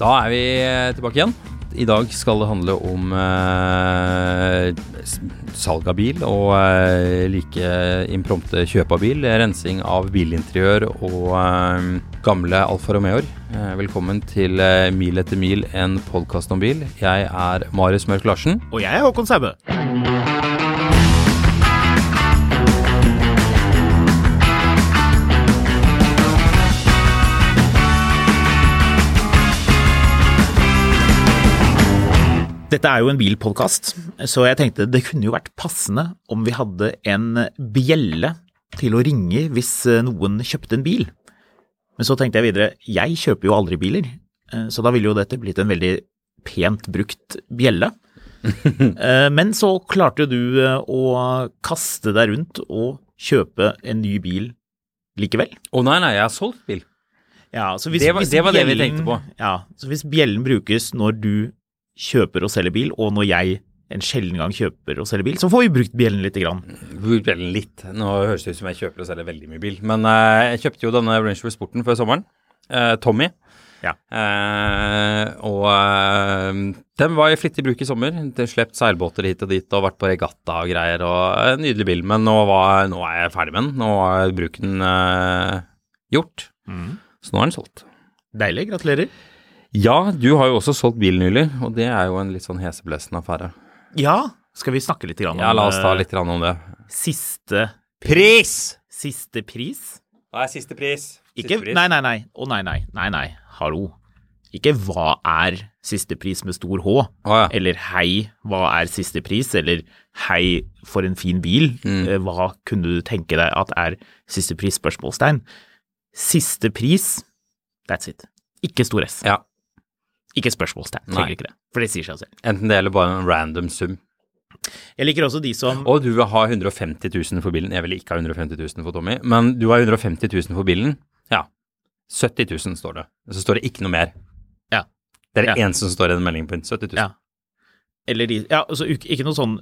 Da er vi tilbake igjen. I dag skal det handle om salg av bil og like imprompte kjøp av bil, rensing av bilinteriør og gamle Alfa Romeoer. Velkommen til Mil etter mil, en podcast om bil. Jeg er Marius Mørk Larsen. Og jeg er Håkon Seibø. Dette jo en bilpodcast, så jeg tenkte det kunne jo vært passende om vi hadde en bjelle til å ringe hvis noen kjøpte en bil. Men så tenkte jeg videre, jeg kjøper jo aldri biler, så da ville jo dette blitt en veldig pent brukt bjelle. Men så klarte du å kaste deg rundt og kjøpe en ny bil likevel. Nei, jeg har solgt bil. Ja, så hvis, det var bjellen, det vi tenkte på. Ja, så hvis bjellen brukes når du kjøper og selger bil, og når jeg en sjelden gang kjøper og selger bil, så får vi brukt bjellen litt grann. Brukt bjellen litt. Nå høres det ut som jeg kjøper og selger veldig mye bil. Men jeg kjøpte jo denne Range Rover Sporten før sommeren. Tommy. Ja. Den var i flittig bruk i sommer. Den slept seilbåter hit og dit og vært på regatta og greier. Og en nydelig bil, men nå er jeg ferdig med den. Nå er bruken gjort. Mm. Så nå er den solgt. Deilig, gratulerer. Ja, du har jo også solgt bilen nylig, og det jo en litt sånn heseblesende affære. Ja, skal vi snakke litt grann om det? Ja, la oss ta litt grann om det. Siste pris? Hva siste pris? Ikke, nei. Nei. Hallo. Ikke hva siste pris med stor H, eller hei, hva siste pris, eller hei for en fin bil. Hva kunne du tenke deg at siste pris, spørsmålstegn? Siste pris, that's it. Ikke stor S. Ja. Ikke spørsmålstegn, trenger ikke det, for det sier seg selv. Enten det gjelder bare en random sum. Jeg liker også de som... Og du vil ha 150 000 for bilen. Jeg vil ikke ha 150 000 for Tommy, men du har 150 000 for bilen. Ja, 70 000 står det. Så står det ikke noe mer. Ja. Det det eneste som står i den meldingen på 70 000. Ja. Eller de... Ja, altså ikke noe sånn,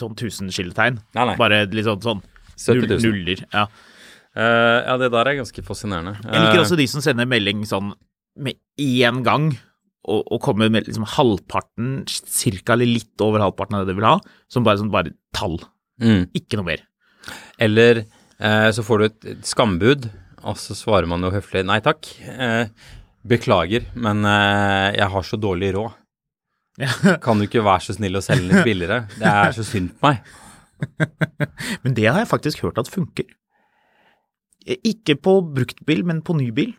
sånn tusenskilletegn. Nei. Bare litt sånn 70 000. Nuller, ja. Ja, det der ganske fascinerende. Jeg liker også de som sender melding sånn med en gang og kommer med liksom halvparten, cirka eller litt over halvparten av det du vil ha, som bare tall. Ikke noe mer. Eller så får du et skambud, og så svarer man jo høflig, nei takk, beklager, men jeg har så dårlig råd. Kan du ikke være så snill og selge litt billigere? Det så synd på meg. Men det har jeg faktisk hørt at funker. Ikke på bruktbil, men på nybil.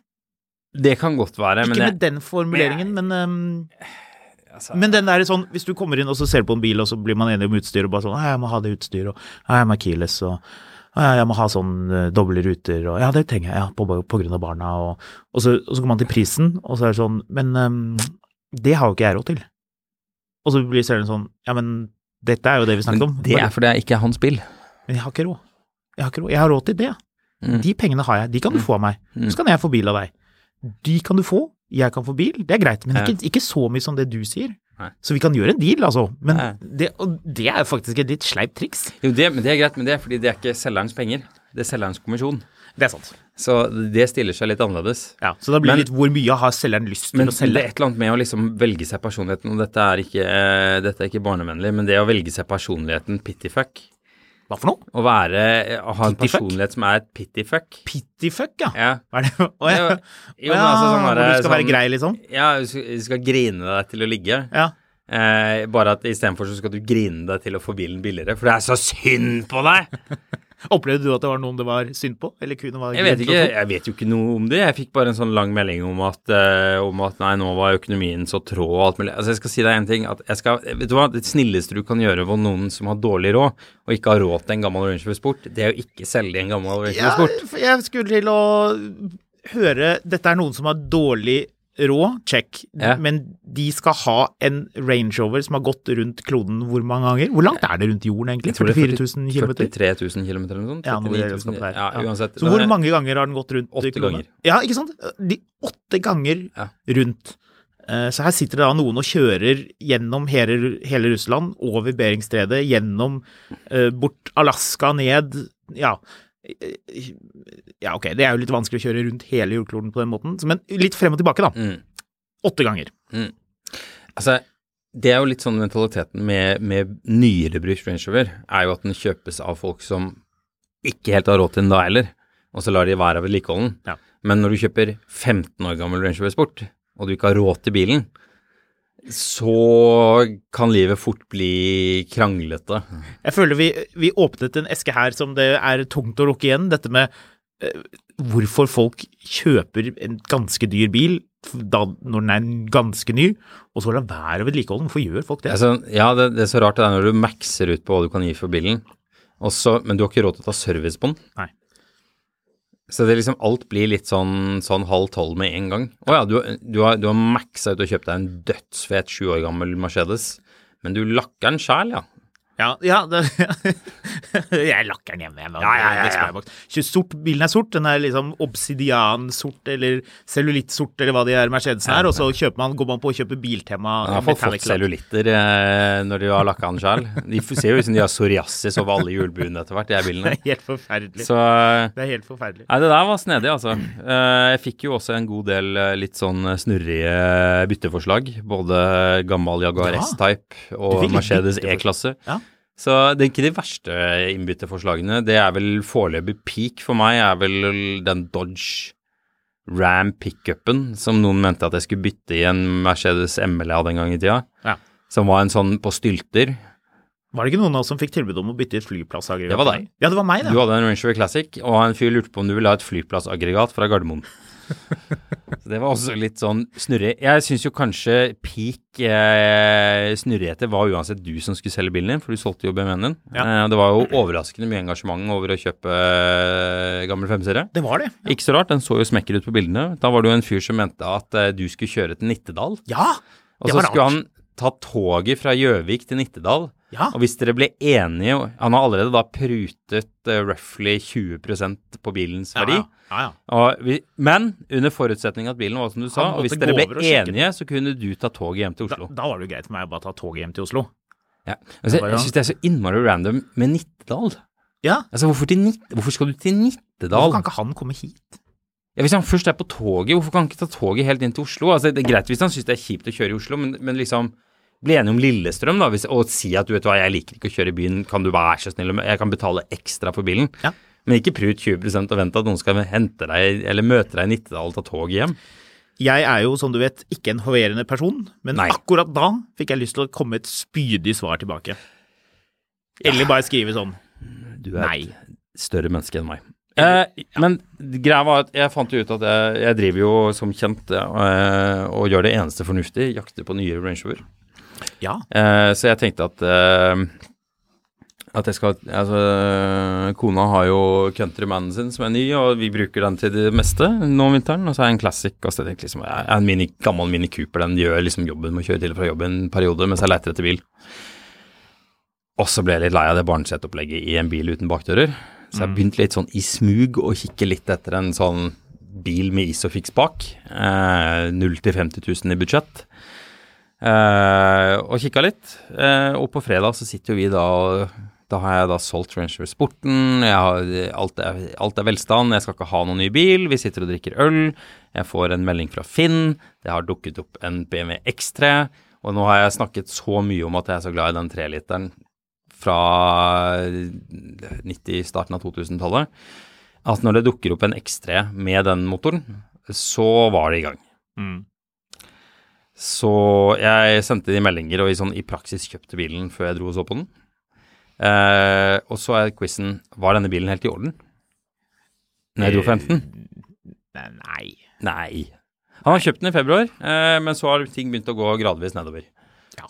Det kan godt være. Ikke men med den formuleringen, men den sånn, hvis du kommer inn og så ser på en bil, og så blir man enig om utstyr, og bare sånn, jeg må ha det utstyr, og jeg må ha keyless, og jeg må ha sånn doble ruter, og det trenger jeg, på grunn av barna, og så kommer man til prisen, og så det sånn, men det har jo ikke jeg råd til. Og så blir selv sånn, men dette jo det vi snakket om. Det for det ikke hans bil. Men jeg har ikke råd. Jeg har råd til det. De pengene har jeg, de kan du få av meg. Så kan jeg få bil av deg. De kan du få, jeg kan få bil. Det greit, men ikke så mye som det du sier. Så vi kan gjøre en deal, altså. Men det faktisk et litt sleipt triks. Jo, men det greit, men det fordi det ikke selgerens penger. Det selgerens kommisjon. Det sant. Så det stiller seg litt annerledes. Ja, så da blir det litt hvor mye har selgeren lyst til å selge. Men det et eller annet med å liksom velge seg personligheten, og dette ikke barnevennlig, men det å velge seg personligheten, pitty fuck, Hva for noe? Å være, å ha en personlighet som er et pittyfuck. Pittyfuck, ja? Ja. Hva er det? Å ja, jo, altså, sånn der, du skal sånn, være grei, liksom? Ja, du skal grine deg til å ligge. Ja. Bare at i stedet for så skal du grine deg til å få bilen billigere, for det er så synd på deg! Opplevde du at det var noen det var synd på? Eller kunne være jeg vet jo ikke noe om det. Jeg fikk bare en sånn lang melding om at nei, nå var økonomien så trå og alt mulig. Altså jeg skal si deg en ting, vet du hva, det snilleste du kan gjøre for noen som har dårlig råd, og ikke har råd til en gammel Range Rover Sport, det er jo ikke selge en gammel Range Rover Sport. Ja, jeg skulle til å høre, dette er noen som har dårlig råd, check, ja. Men de skal ha en Range Rover som har gått rundt kloden hvor mange ganger? Hvor langt er det rundt jorden egentlig? 44 000 kilometer? 43 000 kilometer eller noe sånt? Ja, noe det skal være. Ja, uansett. Så hvor mange ganger har den gått rundt? 8 ganger. Ja, ikke sant? De 8 ganger rundt. Så her sitter det da noen og kjører gjennom hele Russland, over Beringstredet, gjennom bort Alaska ned, ja. Ja, ok, det er jo litt vanskelig å kjøre rundt hele jordkloden på den måten, men litt frem og tilbake da. 8 ganger. Altså, det er jo litt sånn mentaliteten med nyere brukt Range Rover, er jo at den kjøpes av folk som ikke helt har råd til den da heller, og så lar de være av vedlikeholden. Ja. Men når du kjøper 15 år gammel Range Rover Sport, og du ikke har råd til bilen, så kan livet fort bli kranglete. Jeg føler vi åpnet en eske her som det er tungt å lukke igjen, dette med hvorfor folk kjøper en ganske dyr bil da, når den er ganske ny, og så lar være å vedlikeholde den. Hvorfor gjør folk det? Altså, ja, det er så rart det er når du maxer ut på hva du kan gi for bilen, men du har ikke råd til å ta service på den. Nei. Så det liksom, alt blir litt sånn 11:30 med en gang. Åja, du har maxa ut og kjøpt deg en dødsfet 7 år gammel Mercedes, men du lakker den selv, ja. Ja, jeg lakker den hjemme. Ja. Bilen er sort, den er liksom obsidian-sort, eller cellulitt-sort, eller hva det er Mercedesen er, og så går man på å kjøpe Biltema. Ja, har fått cellulitter når de har lakket den selv. De ser jo ut som de har psoriasis over alle hjulbuene etter hvert, de her bilene. Det er helt forferdelig. Så, det er helt forferdelig. Nei, det der var snedig, altså. Jeg fikk jo også en god del litt sånn snurrige bytteforslag, både gammel Jaguar S-Type og Mercedes E-klasse. Ja. Så det er ikke de verste innbytteforslagene. Det er vel foreløpig peak for meg, er vel den Dodge Ram pickupen, som noen mente at jeg skulle bytte i en Mercedes ML jeg hadde en gang i tida, som var en sånn på stylter. Var det ikke noen av oss som fikk tilbud om å bytte et flyplassaggregat? Det var deg. Ja, det var meg, da. Du hadde en Range Rover Classic, og en fyr lurte på om du ville ha et flyplassaggregat fra Gardermoen. Så det var også litt sånn snurrig. Jeg synes jo kanskje peak snurrigheter var uansett du som skulle selge bilen din, for du solgte jo BMW-en din. Ja. Det var jo overraskende mye engasjement over å kjøpe gammel 5-serie. Det var det. Ja. Ikke så rart, den så jo smekker ut på bildene. Da var det jo en fyr som mente at du skulle kjøre til Nittedal. Ja, det var rart. Og så skulle han ta toget fra Jøvik til Nittedal. Ja. Og hvis dere ble enige, han har allerede da prutet roughly 20% på bilens verdi. Men under forutsetning at bilen var som du sa, og hvis dere ble enige, så kunne du ta toget hjem til Oslo. Da var det jo greit for meg å bare ta toget hjem til Oslo. Ja. Altså, jeg synes det er så innmari random med Nittedal. Ja. Altså, hvorfor skal du til Nittedal? Hvorfor kan ikke han komme hit? Ja, hvis han først er på toget, hvorfor kan han ikke ta toget helt inn til Oslo? Altså, det er greit hvis han synes det er kjipt å kjøre i Oslo, men liksom... Bli enig om Lillestrøm da, og si at du vet hva, jeg liker ikke å kjøre i byen, kan du være så snill, jeg kan betale ekstra for bilen. Ja. Men ikke prut 20% og vente at noen skal hente deg, eller møte deg i Nittedal og ta tog hjem. Jeg er jo, som du vet, ikke en hoverende person, men akkurat da fikk jeg lyst til å komme et spydig svar tilbake. Eller bare skrive sånn, du er et større menneske enn meg. Men greia var at jeg fant ut at jeg driver jo som kjent og gjør det eneste fornuftig, jakter på nye Range Rover. Ja. Så jeg tenkte at jeg skal, altså, kona har jo Countrymanen sin som er ny, og vi bruker den til det meste nå om vinteren, og så er en Classic, og så tenkte jeg liksom, en gammel Mini Cooper, den gjør liksom jobben med å kjøre til og fra jobben en periode, mens jeg leter etter bil. Og så ble jeg litt lei av det barnesettopplegget i en bil uten bakdører, så jeg begynte litt sånn i smug og kikke litt etter en sånn bil med isofix bak, 0 til 50 000 i budsjett. Og kikket litt, og på fredag så sitter jo vi da har jeg da solgt Range Rover Sporten, alt er velstand, jeg skal ikke ha noen ny bil, vi sitter og drikker øl, jeg får en melding fra Finn, det har dukket opp en BMW X3, og nå har jeg snakket så mye om at jeg er så glad i den 3-literen fra 90, starten av 2000-tallet, at når det dukker opp en X3 med den motoren, så var det I gang. Mm. Så jeg sendte de meldinger og I praksis kjøpte bilen før jeg dro og så på den. Og så quizzen, var denne bilen helt I orden? Når jeg dro 15? Nei. Han har kjøpt den I februar, men så har ting begynt å gå gradvis nedover. Ja.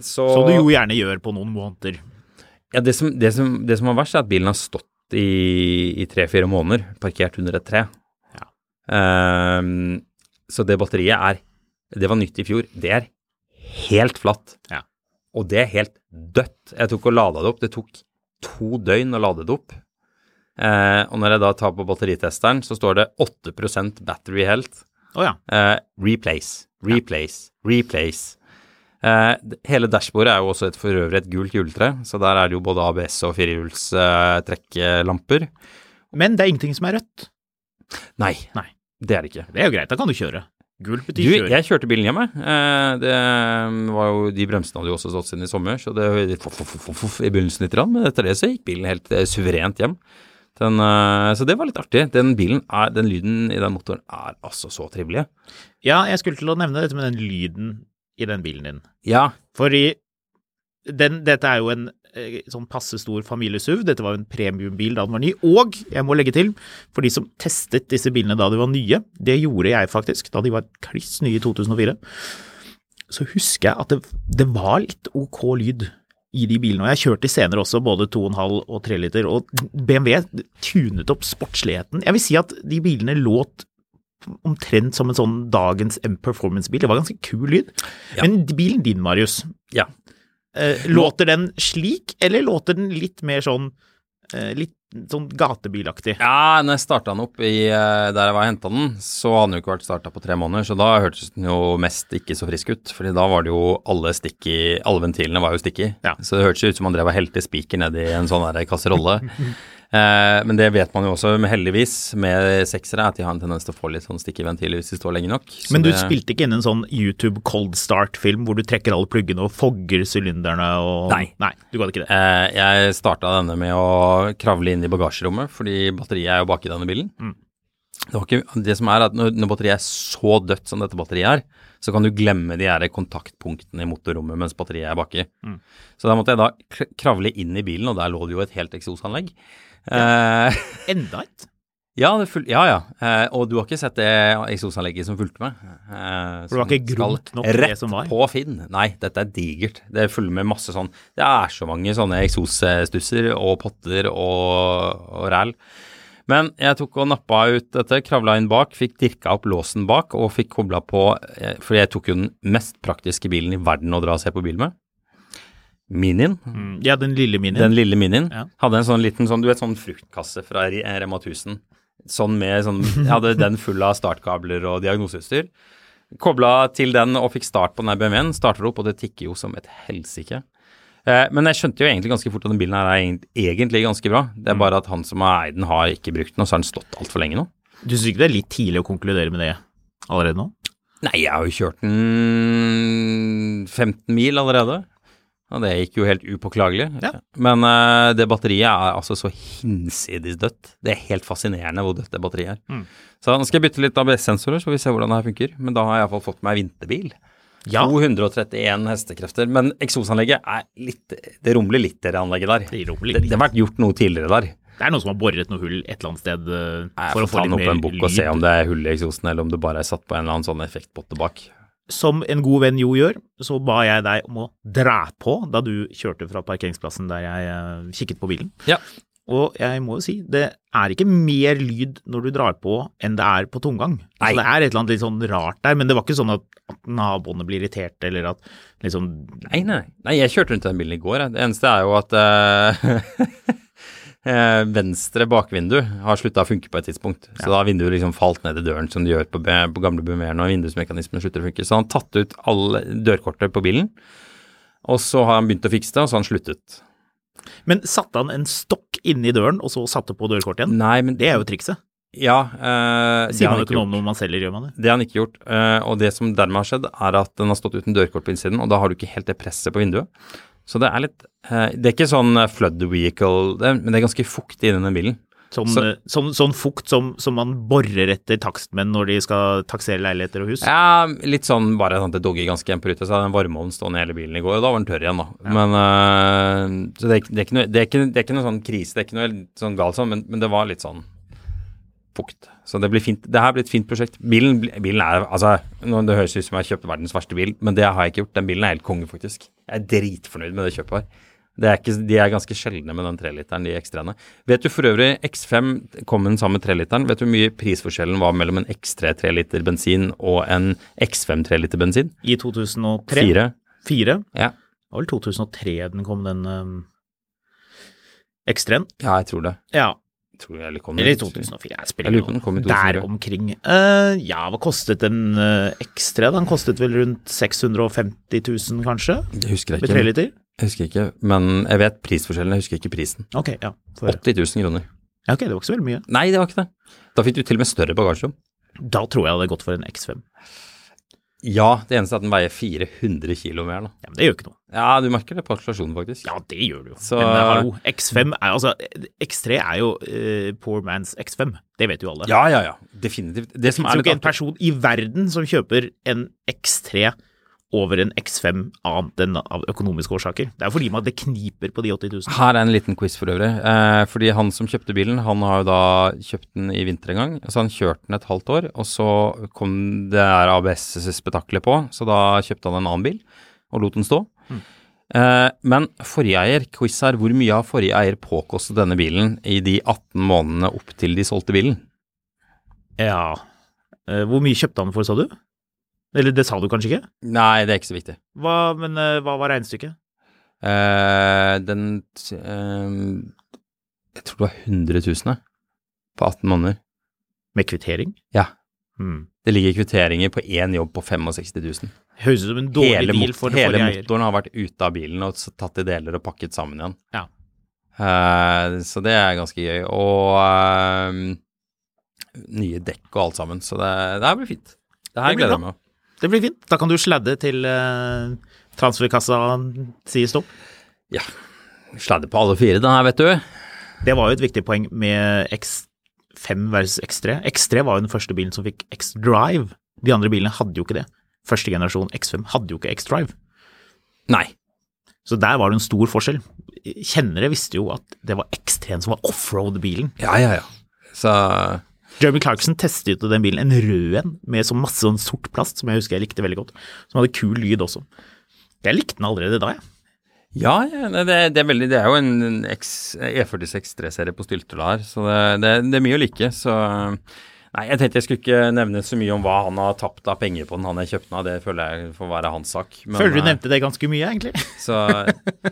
Så du jo gjerne gjør på noen måneder. Ja, det som var verst at bilen har stått I 3-4 måneder, parkert under et tre. Ja. Så det batteriet det var nytt I fjor, det helt flatt. Ja. Og det helt dødt. Jeg tok og ladet det opp, det tok 2 døgn å lade det opp. Og når jeg da tar på batteritesteren, så står det 8% battery health. Åja. Replace. Hele dashbordet jo også for øvrig et gult juletre, så der det jo både ABS og 4-hjulstrekkelamper. Men det ingenting som rødt? Nei, det det ikke. Det jo greit, da kan du kjøre. Gult betyr kjøre. Jeg kjørte bilen hjemme. Det var jo, de bremsene hadde jo også stått siden I sommer, så det I begynnelsen litt, men etter det så gikk bilen helt suverent hjem. Så det var litt artig. Den bilen den lyden I den motoren altså så trivelig. Ja, jeg skulle til å nevne dette med den lyden I den bilen din. Ja. Fordi dette jo en sånn passe stor familiesuv. Dette var jo en premiumbil da den var ny. Og jeg må legge til, for de som testet disse bilene da de var nye, det gjorde jeg faktisk da de var kliss nye i 2004, så husker jeg at det var litt ok lyd I de bilene, og jeg kjørte senere også både 2,5 og 3 liter, og BMW tunet opp sportsligheten. Jeg vil si at de bilene låt omtrent som en sånn dagens M-performance-bil. Det var ganske kul lyd. Ja. Men bilen din, Marius, ja. Låter den slik, eller låter den litt mer sånn, litt sånn gatebilaktig? Ja, når jeg startet den opp der jeg var og hentet den, så hadde den jo ikke vært startet på 3 måneder, så da hørtes den jo mest ikke så frisk ut, fordi da var det jo alle ventilene var jo stikke I. Ja. Så det hørtes ut som man drev og helte spiker ned I en sånn der kasserolle. Men det vet man jo også, heldigvis, med 6-ere, at de har en tendens til å få litt sånn stikke ventiler hvis de står lenge nok. Men du spilte ikke inn en sånn YouTube cold start-film hvor du trekker alle pluggene og fogger sylinderne og... Nei, du ga det ikke det. Jeg startet denne med å kravle inn I bagasjerommet, fordi batteriet jo bak I denne bilen. Mm. Det som at når batteriet så dødt som dette batteriet så kan du glemme de kontaktpunktene I motorrommet mens batteriet bak I. Mm. Så da måtte jeg da kravle inn I bilen, og der lå det jo et helt eksosanlegg. Ja. Enda et? Ja. Og du har ikke sett det eksosanlegget som fulgte med. For det var ikke grunt nok det som var? Rett på Finn. Nei, dette digert. Det fuller med masse sånn, det så mange sånne eksostusser og potter og ræl. Men jeg tok og nappa ut dette, kravlet inn bak, fikk dirka opp låsen bak og fikk koblet på, for jeg tok jo den mest praktiske bilen I verden å dra og se på bil med. Minien. Ja, den lille minien. Ja. Hadde en sånn liten, sånn, du vet, sånn fruktkasse fra Rema 1000. Jeg hadde den full av startkabler og diagnoseutstyr. Koblet til den og fikk start på den BMW-en. Starter opp, og det tikker jo som et helsike. Men jeg skjønte jo egentlig ganske fort at den bilen egentlig ganske bra. Det bare at han som den har ikke brukt den, og så har den stått alt for lenge nå. Du synes ikke det litt tidlig å konkludere med det allerede nå? Nei, jeg har jo kjørt den 15 mil allerede. Og det gikk jo helt upåklagelig. Ja. Men det batteriet altså så hinsides dødt. Det helt fascinerende hvor dødt det batteriet Så nå skal jeg bytte litt ABS-sensorer, så vi ser hvordan det her funker. Men da har jeg I hvert fall fått meg vinterbil. Ja. 231 hestekrefter. Men eksosanlegget det rumler litt det anlegget der. Det har vært gjort noe tidligere der. Det noen som har borret noe hull et eller annet sted for å få litt mer lyd. Jeg får ta den opp en bok og se om det hull I eksosen, eller om det bare satt på en eller annen sånn effektbotte bak. Som en god venn jo gjør, så ba jeg deg om å dra på da du kjørte fra parkeringsplassen der jeg kikket på bilen. Ja. Og jeg må jo si, det ikke mer lyd når du drar på enn det på tomgang. Nei. Så det et eller annet litt sånn rart der, men det var ikke sånn at naboene blir irritert, eller at liksom... Nei, jeg kjørte rundt den bilen I går. Det eneste jo at venstre bakvindu har sluttet å funke på et tidspunkt. Så da har vinduet falt ned I døren som det gjør på gamle BMW-erne, og vindusmekanismen slutter å funke. Så han har tatt ut alle dørkortet på bilen, og så har han begynt å fikse det, og så har han sluttet. Men satte han en stokk inne I døren, og så satte på dørkortet igjen? Nei, men det jo trikset. Ja. Sier man ikke noe om når man selger, gjør man det? Det har han ikke gjort, og det som dermed har skjedd at den har stått uten dørkort på innsiden, og da har du ikke helt det presset på vinduet. Så det litt, det ikke sånn flood vehicle, men det ganske fuktig inne I den bilen. Sånn fukt som man borrer etter takstmenn når de skal taksere leiligheter og hus? Ja, litt sånn, bare sånn at det dogger ganske igjen på ruta, så hadde den varmeovnen stående I hele bilen I går, og da var den tørr igjen da. Ja. Men, så det er ikke noe sånn krise, det ikke noe sånn galt sånn, men det var litt sånn fukt. Så det blir fint. Det her blir et fint prosjekt. Bilen altså, det høres ut som jeg har kjøpt verdens verste bil, men det har jeg ikke gjort. Den bilen helt konge faktisk. Jeg dritfornøyd med det kjøpet her. De ganske sjeldne med den 3-literen, de ekstrene. Vet du for øvrig, X5 kom den samme 3-literen. Vet du hvor mye prisforskjellen var mellom en X3 3-liter bensin og en X5 3-liter bensin? I 2003? 4? Ja. Det var vel 2003 den kom den X3-en? Ja, jeg tror det. Ja. Eller I 2004, jeg spiller noe der omkring. Ja, hva kostet den ekstra? Den kostet vel rundt 650 000 kanskje? Det husker jeg ikke. Jeg husker ikke, men jeg vet prisforskjellen, jeg husker ikke prisen. Ok, ja. 80 000 kroner. Ja, ok, det var ikke så veldig mye. Nei, det var ikke det. Da fikk du til og med større bagasjerom. Da tror jeg det hadde gått for en X5. Ja, det eneste at den veier 400 kilo mer da. Ja, men det gjør ikke noe. Ja, du merker det på akselerasjonen faktisk. Ja, det gjør du jo. Så... Men hallo, X5 altså, X3 jo poor man's X5. Det vet jo alle. Ja, definitivt. Det som jo ikke en person I verden som kjøper en X3 over en X5 annet enn av økonomiske årsaker. Det jo fordi man det kniper på de 80 000. Her en liten quiz for øvrig. Fordi han som kjøpte bilen, han har jo da kjøpt den I vinter en gang, så han kjørte den et halvt år, og så kom det ABS-spetaklet på, så da kjøpte han en annen bil, og lot den stå. Men forrige eier, quiz her, hvor mye har forrige eier påkostet denne bilen I de 18 månedene opp til de solgte bilen? Ja, hvor mye kjøpte han for, sa du? Eller det sa du kanskje ikke? Nei, det ikke så viktig. Men hva var regnestykket? Jeg tror det var 100 000 på 18 måneder. Med kvittering? Ja. Det ligger kvitteringer på en jobb på 65 000. Høres ut som en dårlig deal for det forrige eier. Hele motoren har vært ute av bilen og tatt I deler og pakket sammen igjen. Ja. Så det ganske gøy. Og nye dekk og alt sammen. Så det blir fint. Det gleder jeg meg. Det blir fint. Da kan du sladde til transferkassa sier stopp. Ja, sladde på alle fire da, vet du. Det var jo et viktig poeng med X5 versus X3. X3 var jo den første bilen som fikk X-Drive. De andre bilene hadde jo ikke det. Første generasjon X5 hadde jo ikke X-Drive. Nei. Så der var det en stor forskjell. Kjennere visste jo at det var X3 som var offroad-bilen. Ja. Så... Jeremy Clarkson testet ut den bilen, en rød en, med så masse sånn sort plast, som jeg husker jeg likte veldig godt, som hadde kul lyd også. Jeg likte den allerede da, jeg. Ja, det jo en E46 3-serie på styltula her, så det mye å like, så... Nei, jeg tenkte jeg skulle ikke nevne så mye om hva han har tapt av penger på den han jeg kjøpte den av, det føler jeg får være hans sak. Men, føler du nevnte det ganske mye, egentlig? Så,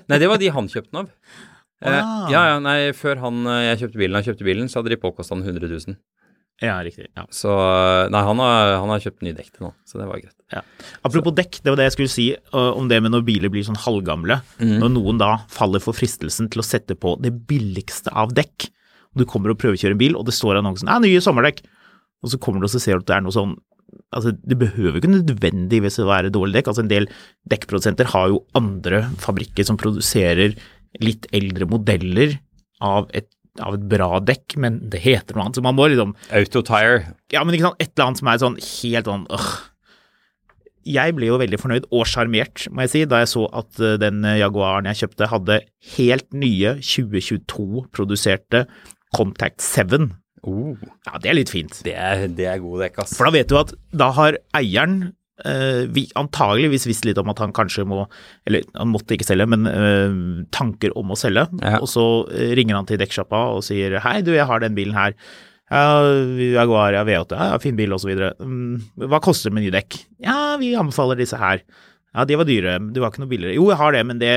nei, det var de han kjøpte den av. Før jeg kjøpte bilen, så hadde de påkostet han 100 000. Ja, riktig. Ja. Så, nei, han har kjøpt ny dekk til nå, så det var greit. Ja. Apropos dekk, det var det jeg skulle si om det med når biler blir sånn halvgamle, når noen da faller for fristelsen til å sette på det billigste av dekk. Du kommer og prøvekjører en bil, og det står annonsen, nye sommerdekk. Og så kommer du og ser at det noe sånn, altså det behøver ikke nødvendigvis å være dårlig dekk. Altså en del dekkprodusenter har jo andre fabrikker som produserer litt eldre modeller av et bra dekk, men det heter noe annet, så man må liksom... Autotire. Ja, men ikke sant, et eller annet som sånn helt sånn... Jeg ble jo veldig fornøyd og charmert, må jeg si, da jeg så at den Jaguaren jeg kjøpte hadde helt nye 2022-produserte Contact 7. Ja, det litt fint. Det god dekk, ass. For da vet du at da har eieren... vi antageligvis visste litt om at han kanskje må, eller han måtte ikke selge, men tanker om å selge, og så ringer han til dekksjappa og sier, hei du, jeg har den bilen her, Jaguar, V8, fin bil og så videre, hva koster det med ny dekk? Ja, vi anbefaler disse her. Ja, de var dyre, det var ikke noe billigere. Jo, jeg har det, men det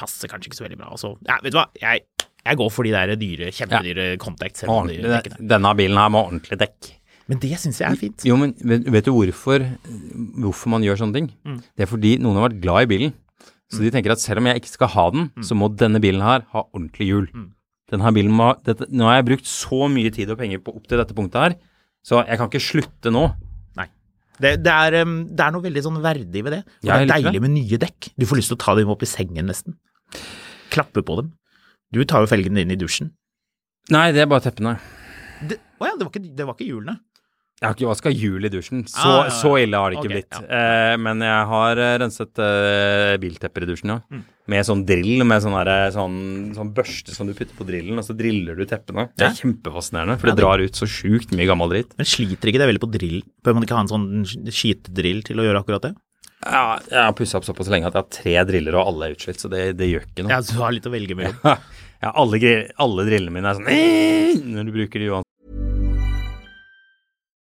passer kanskje ikke så veldig bra. Altså. Ja, vet du hva, jeg går for de der dyre, kjempedyre Contact 7-dyre dekkene. Denne bilen her må ordentlig dekk. Men det synes jeg fint. Jo, men vet du hvorfor man gjør sånne ting? Det fordi noen har vært glad I bilen. Så de tenker at selv om jeg ikke skal ha den, så må denne bilen her ha ordentlig hjul. Denne bilen må... Nå har jeg brukt så mye tid og penger på opp til dette punktet her, så jeg kan ikke slutte nå. Nei. Det er noe veldig sånn verdig ved det. Og det er deilig med nye dekk. Du får lyst til å ta dem opp i sengen nesten. Klappe på dem. Du tar jo felgene inn i dusjen. Nei, det er bare teppene. Det var ikke hjulene. Jeg har ikke vasket hjul i dusjen. Så ille har det ikke blitt. Ja. Men jeg har renset biltepper i dusjen, ja. Mm. Med sånn drill, med sånn børste som du putter på drillen, og så driller du teppene. Det er kjempefascinerende, for det drar ut så sjukt mye gammel dritt. Men sliter ikke det veldig på drill? Bør man ikke ha en sånn skitdrill til å gjøre akkurat det? Ja, jeg har pusset opp såpass lenge at jeg har 3 driller, og alle er utslitt, så det gjør ikke noe. Ja, så du har litt å velge med. Ja, alle drillene mine er sånn, når du bruker det uansett.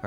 All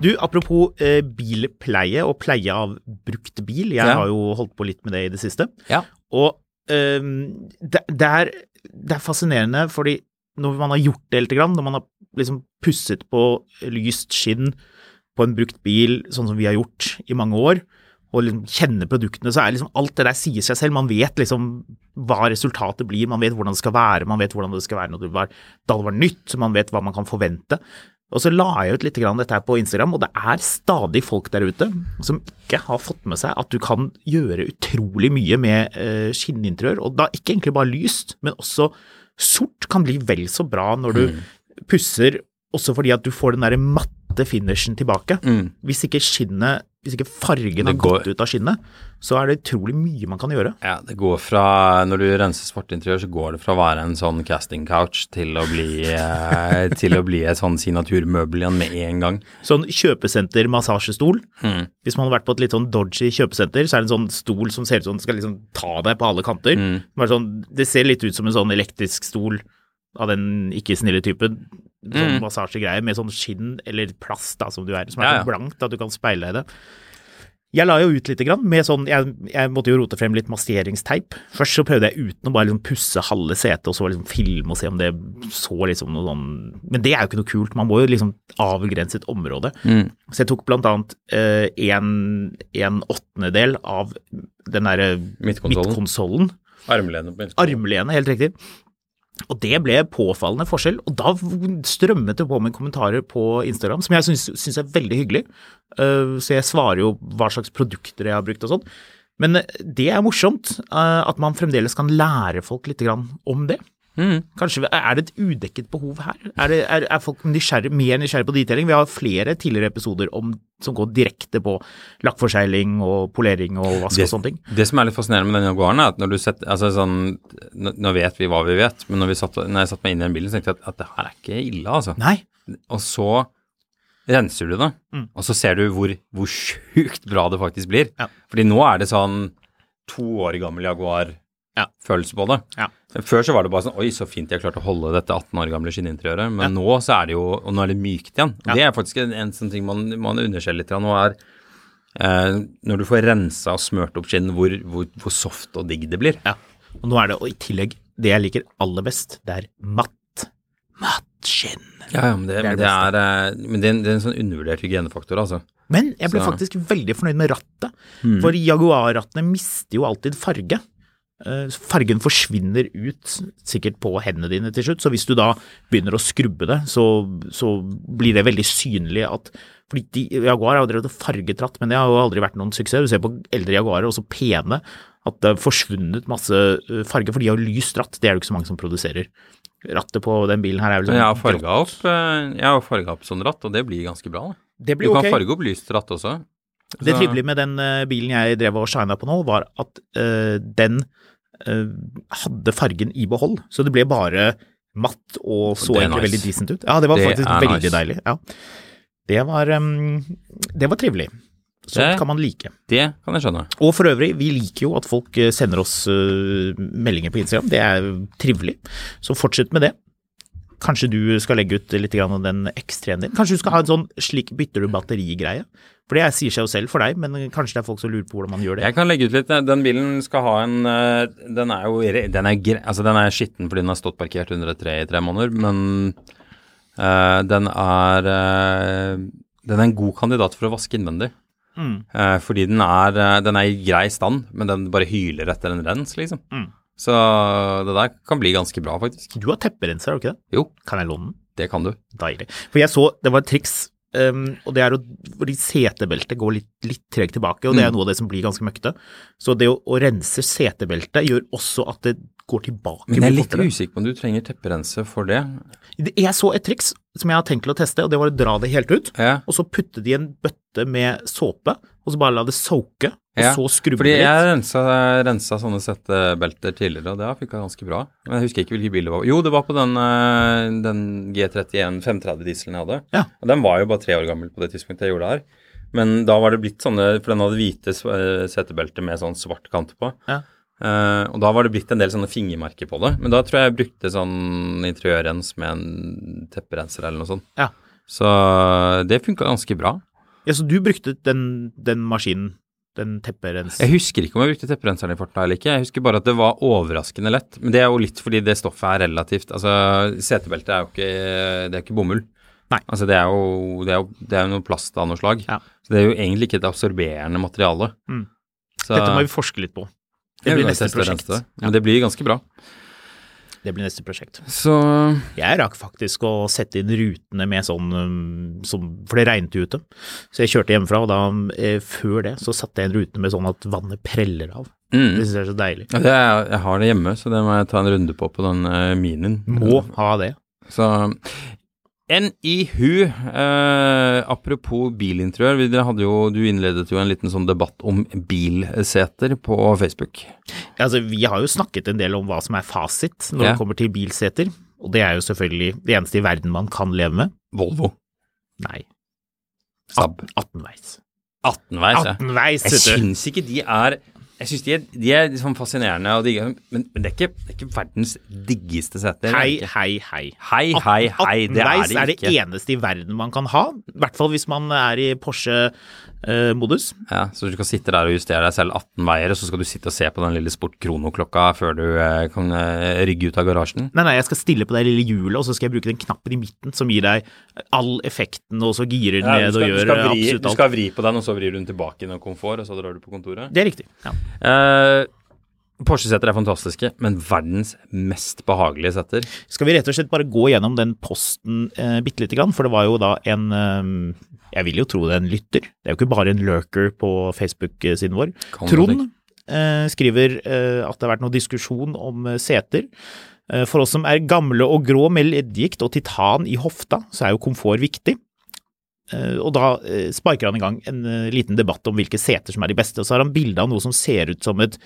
Du, apropos bilpleie og pleie av brukt bil, jeg har jo holdt på litt med det i det siste, og det er fascinerende, fordi når man har gjort det litt, når man har liksom pusset på lyst skinn på en brukt bil, sånn som vi har gjort i mange år, og liksom kjenner produktene, så er liksom alt det der sier seg selv, man vet liksom hva resultatet blir, man vet hvordan det skal være, når det var, da det var nytt, man vet hva man kan forvente. Og så la jeg ut litt grann dette her på Instagram, og det er stadig folk der ute som ikke har fått med seg at du kan gjøre utrolig mye med skinninteriør, og da ikke egentlig bare lyst, men også sort kan bli vel så bra når du pusser, også fordi at du får den der matte finishen tilbake. Mm. Hvis ikke fargen har gått ut av skinnet, så er det utrolig mye man kan gjøre. Ja, det går fra, når du renser sportinteriør, så går det fra å være en sånn casting couch til å bli, et sånn signaturmøbel igjen med en gang. Sånn kjøpesenter-massasjestol. Mm. Hvis man har vært på et litt sånn dodgy kjøpesenter, så er det en sånn stol som ser ut som skal liksom ta deg på alle kanter. Mm. Det ser litt ut som en sånn elektrisk stol av den ikke-snille typen. Sånn massasjegreier med sånn skinn eller plast da, som er så blankt at du kan speile deg i det. Jeg la jo ut litt grann med sånn, jeg måtte jo rote frem litt maskeringsteip. Først så prøvde jeg uten å bare liksom pusse halve setet og så liksom filme og se om det så liksom noe sånn, men det er jo ikke noe kult, man må jo liksom avgrense et område. Mm. Så jeg tok blant annet en 8/8 av den der midtkonsollen. Armlenet på midtkonsollen. Armlenet, helt riktig. Og det ble påfallende forskjell, og da strømmet det på med kommentarer på Instagram, som jeg synes er veldig hyggelig. Så jeg svarer jo hva slags produkter jeg har brukt og sånn. Men det er morsomt at man fremdeles kan lære folk litt grann om det. Mm. Kanskje er det et udekket behov her? Er folk mer nysgjerrig på detailing? Vi har flere tidligere episoder som går direkte på lakkforsegling og polering og vask og sånne ting. Det som er litt fascinerende med denne Jaguaren er at når du setter, altså sånn, nå vet vi hva vi vet, men når jeg satt meg inn i den bilen, så tenkte jeg at det her er ikke ille, altså. Nei. Og så renser du det, og så ser du hvor sjukt bra det faktisk blir. Ja. Fordi nå er det sånn 2 år gammel Jaguar, følelse på det. Ja. Før så var det bare sånn, oi, så fint jeg klarte å holde dette 18 år gamle skinninteriøret, men nå så er det jo, og nå er det mykt igjen. Ja. Det er faktisk en sånn ting man underser litt nå er, når du får renset og smørt opp skinn, hvor soft og digg det blir. Ja, og nå er det, og i tillegg, det jeg liker aller best, det er matt skinn. Ja, men det er en sånn undervurdert hygienefaktor, altså. Men jeg ble faktisk veldig fornøyd med rattet, for Jaguar-rattene mister jo alltid farge. Fargen forsvinner ut sikkert på hendene dine til slutt, så hvis du da begynner å skrubbe det, så blir det veldig synlig at, fordi Jaguar har jo drevet fargetratt, men det har jo aldri vært noen suksess. Du ser på eldre Jaguarer, også pene, at det har forsvunnet masse farger, for de har lyst ratt, det er det ikke så mange som produserer. Rattet på den bilen her er vel sånn... Jeg har farget opp sånn ratt, og det blir ganske bra. Det blir ok. Du kan farge opp lyst ratt også. Så. Det trivelige med den bilen jeg drev og shina på nå, var at den hadde fargen i behold, så det ble bare matt og så egentlig nice. Veldig decent ut. Ja, det var faktisk veldig deilig. Ja. Det var trivelig. Sånt kan man like. Det kan jeg skjønne. Og for øvrig, vi liker jo at folk sender oss meldinger på Instagram. Det er trivelig. Så fortsett med det. Kanskje du skal legge ut litt grann av den X3-en din. Kanskje du skal ha en sånn slik bytter du batterigreie. For det sier seg jo selv for deg, men kanskje det er folk som lurer på hvordan man gjør det. Jeg kan legge ut litt. Den bilen skal ha en... Den er skitten fordi den har stått parkert under et tre i 3 måneder, men den er en god kandidat for å vaske innvendig. Fordi den er i grei stand, men den bare hyler etter en rens, liksom. Så det der kan bli ganske bra, faktisk. Du har tepperenser, har du ikke det? Jo. Kan jeg låne den? Det kan du. Deilig. For jeg så, det var et triks, og det er fordi setebeltet går litt tregt tilbake, og det er noe av det som blir ganske møkte. Så det å rense setebeltet gjør også at det går tilbake. Men jeg er litt usikker på om du trenger tepperense for det. Jeg så et triks som jeg har tenkt til å teste, og det var å dra det helt ut, og så putte det i en bøtte med såpe, og så bare la det soake, og så skrubbe litt. Fordi jeg rensa sånne settebelter tidligere, og det fikk jeg ganske bra. Men jeg husker ikke hvilken bil det var. Jo, det var på den G31 530 dieselen jeg hadde. Ja. Og den var jo bare 3 år gammel på det tidspunktet jeg gjorde det her. Men da var det blitt sånne, for den hadde hvite settebelter med sånn svart kant på. Ja. Og da var det blitt en del sånne fingermerker på det. Men da tror jeg jeg brukte sånn interiørrens med en tepperenser eller noe sånt. Ja. Så det funket ganske bra. Ja, så du brukte den maskinen, den tepperenser? Jeg husker ikke om jeg brukte tepperenseren i farten eller ikke. Jeg husker bare at det var overraskende lett. Men det er jo litt fordi det stoffet er relativt... Altså, setebeltet er jo ikke bomull. Nei. Altså, det er jo noe plast av noe slag. Ja. Så det er jo egentlig ikke et absorberende materiale. Så, dette må vi forske litt på. Det blir neste prosjekt. Men det blir ganske bra. Det blir neste prosjekt. Så jeg rakk faktisk å sette inn rutene med sånn, for det regnet ute. Så jeg kjørte hjemmefra, og da før det så satte jeg inn rutene med sånn at vannet preller av. Det synes jeg er så deilig. Ja, jeg har det hjemme, så det må jeg ta en runde på den minen. Må ha det. Så NIHU, apropos bilinteriør, du innledet jo en liten sånn debatt om bilseter på Facebook. Altså, vi har jo snakket en del om hva som er fasit når det kommer til bilseter, og det er jo selvfølgelig det eneste i verden man kan leve med. Volvo. Nei. Saab. 18-veis. 18-veis, ja. 18-veis, vet du. Jeg synes ikke de er sånn fascinerende, og men det er ikke verdens diggeste seter. Hei. Det er det ikke. 18-veis er det eneste i verden man kan ha, i hvert fall hvis man er i Porsche-modus. Ja, så du skal sitte der og justere deg selv 18 veier, og så skal du sitte og se på den lille sport-kronoklokka før du kan rygge ut av garasjen. Nei, jeg skal stille på det lille hjulet, og så skal jeg bruke den knappen i midten som gir deg all effekten, og så girer den ned og gjør absolutt alt. Du skal vri på den, og så vrir du den tilbake i noen komfort, og så drar du på kontoret. Det er riktig. Ja. Porsche-setter er fantastiske, men verdens mest behagelige setter. Skal vi rett og slett bare gå gjennom den posten bittelite grann, for det var jo da jeg vil jo tro det er en lytter, det er jo ikke bare en lurker på Facebook-siden vår. Trond skriver at det har vært noe diskusjon om seter. For oss som er gamle og grå med leddgikt og titan i hofta, så er jo komfort viktig. Og da sparker han i gang en liten debatt om hvilke seter som er de beste, og så har han bildet av noe som ser ut som et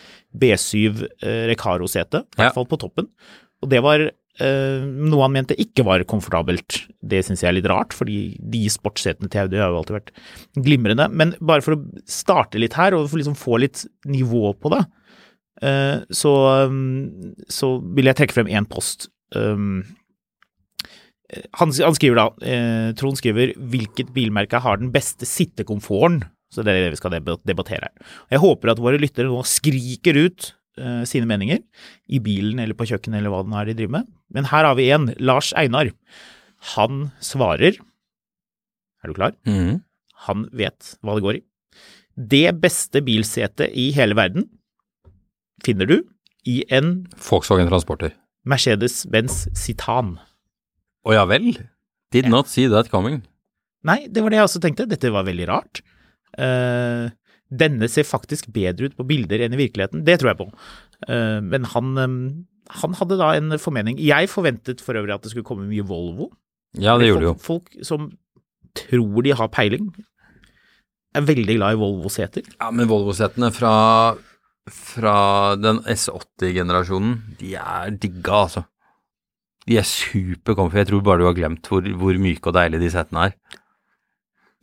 B7 Recaro-sete, i hvert fall på toppen. Og det var noe han mente ikke var komfortabelt. Det synes jeg er litt rart, fordi de sportssetene til Audi har jo alltid vært glimrende. Men bare for å starte litt her, og for liksom få litt nivå på det, så vil jeg trekke frem en post. Han skriver da, Trond skriver, hvilket bilmerke har den beste sittekomforten? Så det er det vi skal debattere her. Jeg håper at våre lyttere nå skriker ut sine meninger i bilen eller på kjøkkenet eller hva den er de driver med. Men her har vi en, Lars Einar. Han svarer, er du klar? Han vet hva det går i. Det beste bilsetet i hele verden finner du i en Volkswagen Transporter. Mercedes-Benz Citan. Å ja vel, did not see that coming. Nei, det var det jeg også tenkte. Dette var veldig rart. denne ser faktisk bedre ut på bilder enn I virkeligheten. Det tror jeg på. Men han hadde da en formening. Jeg forventet for øvrig at det skulle komme mye Volvo. Ja, det gjorde det jo. Folk som tror de har peiling, veldig glad I Volvo-seter. Ja, men Volvo-setene fra den S80-generasjonen, de digga, altså. De superkomfy. Jeg tror bare du har glemt hvor myke og deilige de setene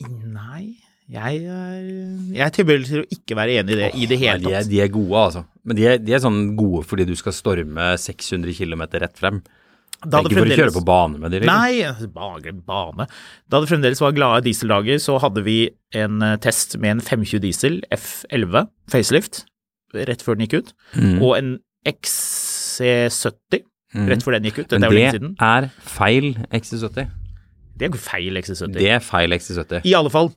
Nei, jeg tilbøyelig til å ikke være enig I det I det hele tatt. De gode, altså. Men de sånn gode fordi du skal storme 600 kilometer rett frem. Da det ikke for å kjøre på bane med det, eller? Nei, bare bane. Da det fremdeles var glade dieseldager, så hadde vi en test med en 520 diesel F11 facelift, rett før den gikk ut, og en XC70, rett før den gikk ut. Men det feil XC70. Det ikke feil XC70. Det feil XC70. I alle fall,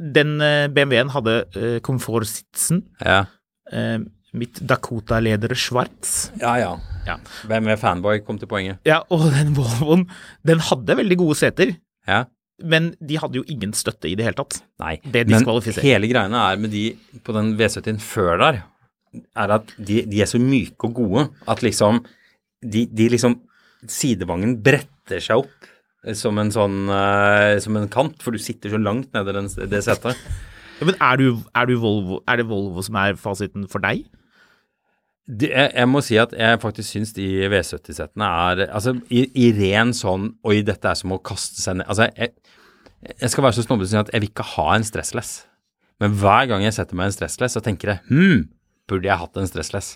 den BMW-en hadde komfortsitsen, ja. Mitt Dakota-ledere Schwartz. Ja. Hvem fanboy kom til poenget? Ja, og den Volvoen, den hadde veldig gode seter, ja. Men de hadde jo ingen støtte I det hele tatt. Nei, det men hele greiene med de på den V70-en før der, at de så myke og gode, at liksom, de liksom sidevangen bretter seg opp som en kant, for du sitter så langt nede det setet. Ja, men er du Volvo, det Volvo som fasiten for deg? Jeg må si at jeg faktisk synes de V70-settene altså I ren sånn, oi, dette som å kaste seg ned. Altså, jeg skal være så snobbelig å si at jeg vil ikke ha en stressless. Men hver gang jeg setter meg en stressless, så tenker jeg, burde jeg hatt en stressless?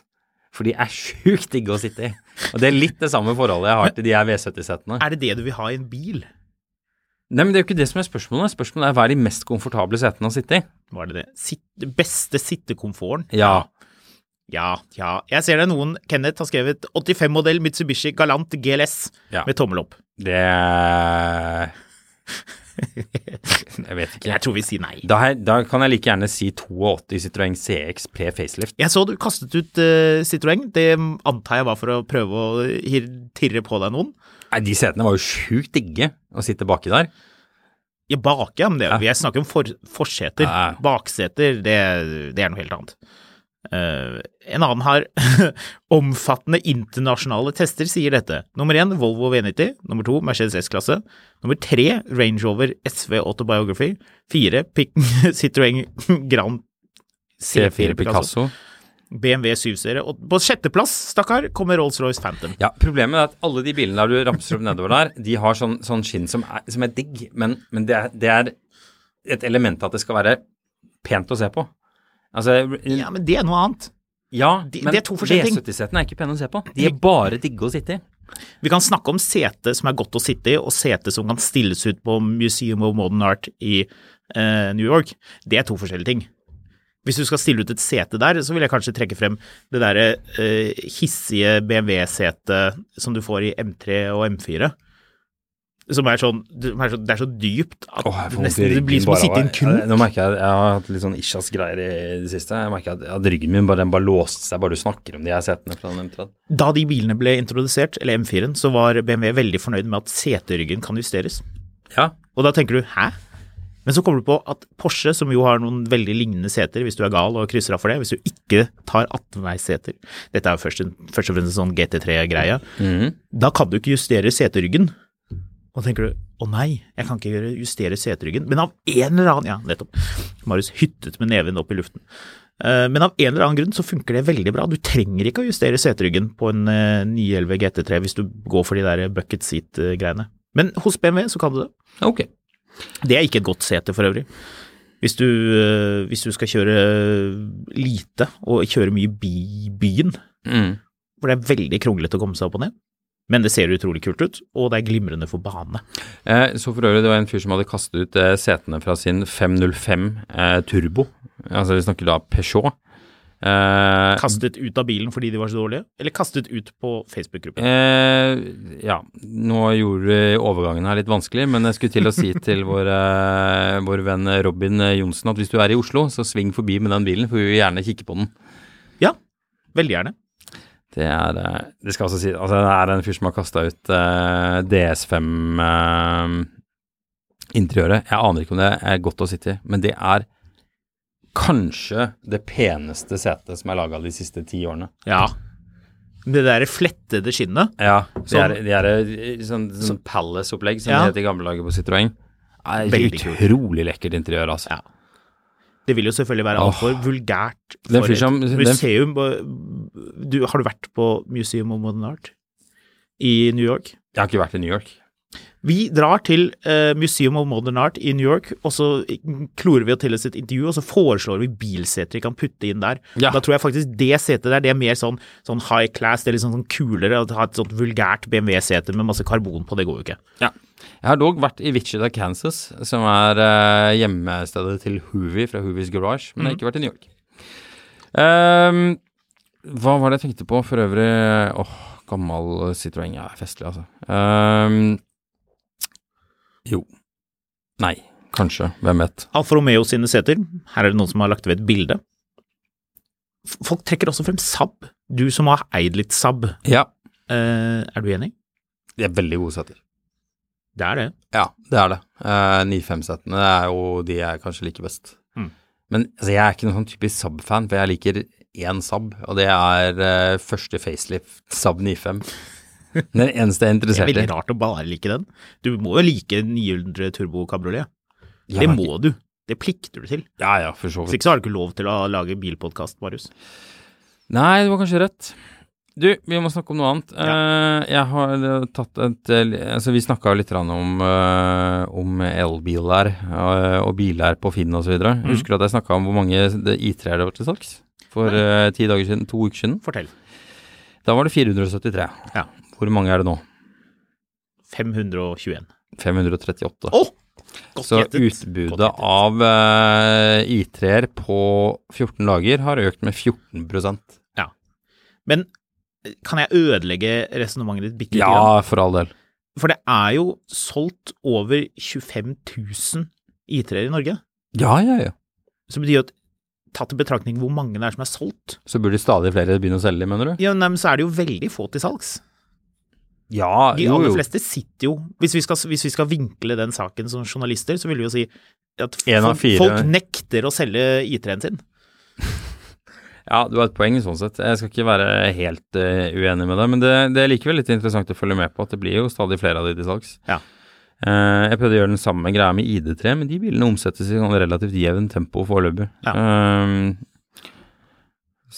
For de sjukt digge å sitte I. Og det litt det samme forholdet jeg har til de V70-settene. Det det du vil ha I en bil? Nei, men det jo ikke det som spørsmålet. Spørsmålet hva de mest komfortable setene å sitte I? Hva det det? Beste sittekomforten? Ja. Ja. Jeg ser det noen, Kenneth har skrevet 85-modell Mitsubishi Galant GLS med tommel opp. Det... jeg vet ikke. Jeg tror vi sier nei. Da kan jeg like gjerne si 82 Citroën CX pre-facelift. Jeg så du kastet ut Citroën. Det antar jeg var for å prøve å tirre på deg noen. Nei, de setene var jo sjukt digge å sitte baki der. Ja, baki, men det Jeg snakker om forseter. Ja. Bakseter, det noe helt annet. En annen har omfattende internasjonale tester sier dette. Nummer 1, Volvo V90. Nummer 2, Mercedes S-klasse. Nummer 3, Range Rover SV Autobiography. 4, Citroën Grand C4 Picasso. BMW 7-serie. Og på 6. plass, stakkar, kommer Rolls-Royce Phantom. Ja, problemet at alle de bilene der du ramser opp nedover der, de har sånn skinn som digg, men det et element at det skal være pent å se på. Altså, ja, men det noe annet. Ja, men det V70-setene ikke pene å se på. De bare digge å sitte I. Vi kan snakke om sete som godt å sitte I, og sete som kan stilles ut på Museum of Modern Art I New York. Det 2 forskjellige ting. Hvis du skal stille ut et sete der, så vil jeg kanskje trekke frem det der hissige BMW-sete som du får I M3 og M4. Som sånn, det så dypt at nesten det blir som å sitte I en krok. Nå merker jeg at jeg har hatt litt sånn isjas greier I det siste. Jeg merker at ryggen min bare låste seg, bare du snakker om de her setene fra den M3. Da de bilene ble introdusert, eller M4-en, så var BMW veldig fornøyd med at seteryggen kan justeres. Ja. Og da tenker du, hæ? Men så kommer du på at Porsche, som jo har noen veldig lignende seter, hvis du gal og krysser av for det, hvis du ikke tar 18-veisseter, dette jo først og fremst en sånn GT3-greie, da kan du ikke justere seteryggen. Og tenker du, nei, jeg kan ikke justere seteryggen, men av en eller annen, nettopp, Marius hyttet med neven opp I luften, men av en eller annen grunn så funker det veldig bra. Du trenger ikke å justere seteryggen på en 911 GT3 hvis du går for de der bucket seat-greiene. Men hos BMW så kan du det. Ok. Det ikke et godt sete for øvrig. Hvis du skal kjøre lite og kjøre mye I byen, hvor det veldig kronglet å komme seg opp og ned, men det ser utrolig kult ut, og det glimrende for bane. Så for øvrig, det var en fyr som hadde kastet ut setene fra sin 505 Turbo, altså vi snakker da Peugeot. Kastet ut av bilen fordi de var så dårlige? Eller kastet ut på Facebook-gruppen? Nå gjorde overgangen her litt vanskelig, men jeg skulle til å si til vår venn Robin Jonsen at hvis du I Oslo, så sving forbi med den bilen, for vi vil gjerne kikke på den. Ja, veldig gjerne. Det skal også si, altså det en fyr som har kastet ut DS5 interiøret. Jeg aner ikke om det godt å sitte I, men det kanskje det peneste setet som laget de siste 10 årene. Ja. Det der flettede skinnet. Ja, det er sånn palace-opplegg som det heter I gamle dager på Citroën. Det utrolig lekkert interiør, altså. Ja. Det vil jo selvfølgelig være alt for vulgært for et museum. Har du vært på Museum of Modern Art I New York? Jeg har ikke vært I New York. Vi drar til Museum of Modern Art I New York, og så klorer vi til et intervju, og så foreslår vi bilseter vi kan putte inn der. Ja. Da tror jeg faktisk det setet der, det mer sånn high class, det liksom sånn kulere, å ha et sånt vulgært BMW-seter med masse karbon på, det går jo ikke. Ja. Jeg har dog vært I Wichita, Kansas, som hjemmestedet til Hoovy fra Hoovy's Garage, men jeg har ikke vært I New York. Hva var det jeg tenkte på for øvrig? Gammel Citroën, festlig altså. Jo. Nei, kanskje. Hvem vet? Alfa Romeo sine seter. Her det noen som har lagt ved et bilde. Folk trekker også frem Saab. Du som har eid litt Saab. Ja. Du enig? Det veldig gode seter. Det det. Ja, det det. 9.5-setene jo de jeg kanskje liker best. Mm. Men altså, jeg ikke noen sånn typisk Saab-fan, for jeg liker en Saab, og det første facelift Saab 9.5. Den eneste jeg interessert I. Det veldig rart å bare like den. Du må jo like 900 Turbo Cabriolet. Det må du. Det plikter du til. Ja, for så vidt. Så ikke så har du ikke lov til å lage bilpodcast, Marius. Nei, det var kanskje rett. Du, vi må snakke om noe annet. Ja. Jeg har tatt vi snakket jo litt om elbiler og biler på Finn og så videre. Husker du at jeg snakket om hvor mange i3-er det var til salgs? For 10 dager siden, 2 uker siden. Fortell. Da var det 473. Ja. Hvor mange det nå? 521. 538. Så utbudet av i3-er på 14 dager har økt med 14%. Ja. Men kan jeg ødelegge resonemanget ditt bitte litt? Ja, for all del. For det jo solgt over 25 000 i3-er I Norge. Ja. Så betyr at tatt I betraktning hvor mange det som solgt. Så burde stadig flere begynne å selge, mener du? Ja, men så det jo veldig få til salgs. Ja, jo. De fleste sitter jo. Hvis vi skal vinkle den saken som journalister, så vil vi jo si at folk nekter å selge i3-en sin. Ja, du har et poeng sånn sett. Jeg skal ikke være helt uenig med deg, men det likevel litt interessant å følge med på, at det blir jo stadig flere av de til salgs. Ja. Jeg prøvde å gjøre den samme greia med ID3, men de bilene omsettes I relativt jevn tempo foreløpig. Ja.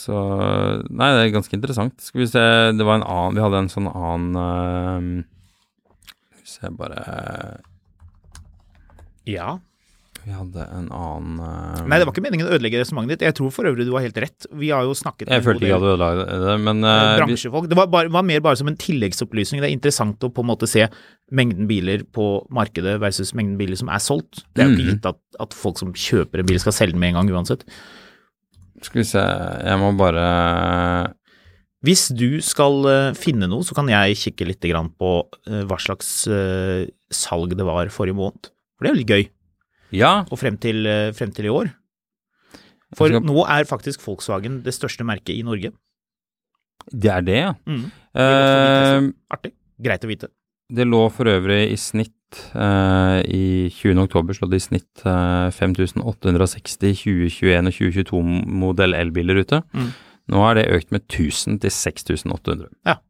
Så, nei, det ganske interessant. Skal vi se, det var vi hadde en sånn annen, skal vi se bare... Ja. Vi hadde en annen... Nei, det var ikke meningen å ødelegge resonemanget ditt. Jeg tror for øvrig du var helt rett. Vi har jo snakket... Jeg følte ikke at du ødelegget det, men... bransjefolk. Det var mer bare som en tilleggsopplysning. Det interessant å på en måte se mengden biler på markedet versus mengden biler som solgt. Det jo ikke gitt at folk som kjøper en bil skal selge den med en gang uansett. Skal vi se, jeg må bare... Hvis du skal finne noe, så kan jeg kikke litt grann på hva slags salg det var forrige måned. For det jo litt gøy. Ja. Og frem til I år. For nå faktisk Volkswagen det største merket I Norge. Det det, ja. Det artig. Greit å vite. Det lå for øvrig I snitt, I 20. oktober slå det I snitt 5.860 2021 og 2022 modell elbiler ute. Nå det økt med 1000 til 6.800. Ja.